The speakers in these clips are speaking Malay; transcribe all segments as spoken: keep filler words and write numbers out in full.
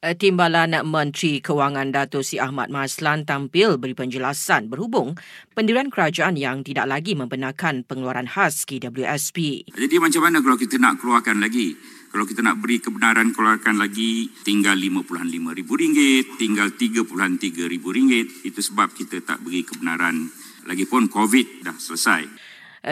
Timbalan Menteri Kewangan Dato' Si Ahmad Maslan tampil beri penjelasan berhubung pendirian kerajaan yang tidak lagi membenarkan pengeluaran khas K W S P. Jadi macam mana kalau kita nak keluarkan lagi? Kalau kita nak beri kebenaran keluarkan lagi, tinggal lima puluh lima ribu ringgit, tinggal tiga puluh tiga ribu ringgit. Itu sebab kita tak beri kebenaran. Lagipun COVID dah selesai.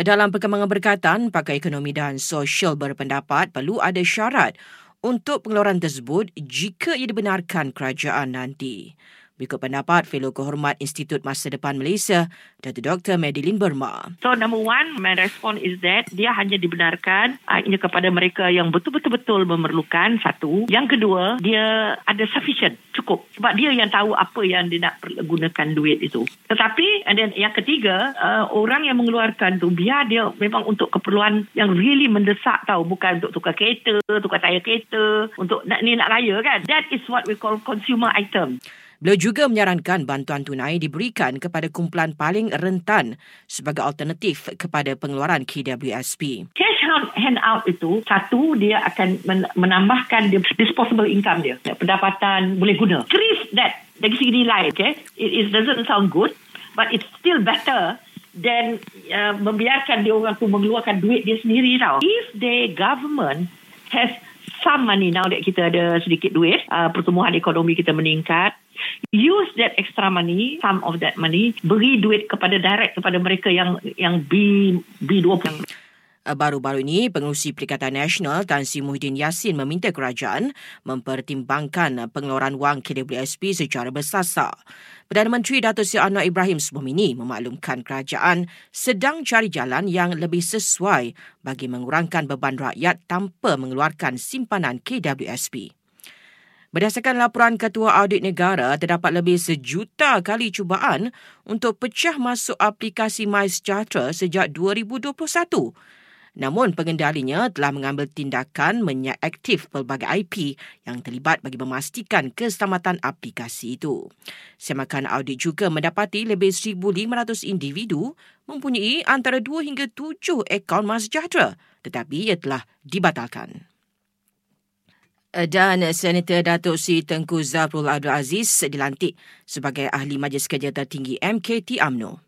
Dalam perkembangan berkaitan, pakar ekonomi dan sosial berpendapat perlu ada syarat untuk pengeluaran tersebut jika ia dibenarkan kerajaan nanti. Berikut pendapat Fellow Kehormat Institut Masa Depan Malaysia, Doktor Madeline Burma. So number one, my response is that dia hanya dibenarkan hanya kepada mereka yang betul-betul memerlukan, satu. Yang kedua, dia ada sufficient, cukup. Sebab dia yang tahu apa yang dia nak gunakan duit itu. Tetapi, and then yang ketiga, uh, orang yang mengeluarkan tu, biar dia memang untuk keperluan yang really mendesak tau. Bukan untuk tukar kereta, tukar tayar kereta, untuk nak, ni nak raya kan. That is what we call consumer item. Beliau juga menyarankan bantuan tunai diberikan kepada kumpulan paling rentan sebagai alternatif kepada pengeluaran K W S P. Cash handout itu, satu, dia akan menambahkan disposable income dia. Pendapatan boleh guna. Increase that dari segi nilai. Okay? It, it doesn't sound good, but it's still better than uh, membiarkan dia orang tu mengeluarkan duit dia sendiri tau. If the government has some money now that kita ada sedikit duit, uh, pertumbuhan ekonomi kita meningkat, use that extra money, some of that money, beri duit kepada direct kepada mereka yang yang B dua puluh. Baru-baru ini, Pengerusi Perikatan Nasional Tan Sri Muhyiddin Yassin meminta kerajaan mempertimbangkan pengeluaran wang K W S P secara bersasar. Perdana Menteri Dato' Si Anwar Ibrahim sebelum ini memaklumkan kerajaan sedang cari jalan yang lebih sesuai bagi mengurangkan beban rakyat tanpa mengeluarkan simpanan K W S P. Berdasarkan laporan Ketua Audit Negara, terdapat lebih sejuta kali cubaan untuk pecah masuk aplikasi MySejahtera sejak dua ribu dua puluh satu. Namun, pengendalinya telah mengambil tindakan menyeaktif pelbagai I P yang terlibat bagi memastikan keselamatan aplikasi itu. Semakan audit juga mendapati lebih seribu lima ratus individu mempunyai antara dua hingga tujuh akaun MySejahtera, tetapi ia telah dibatalkan. Dan Senator Dato' Si Tengku Zafrul Abdul Aziz dilantik sebagai Ahli Majlis Kerja Tertinggi M K T U M N O.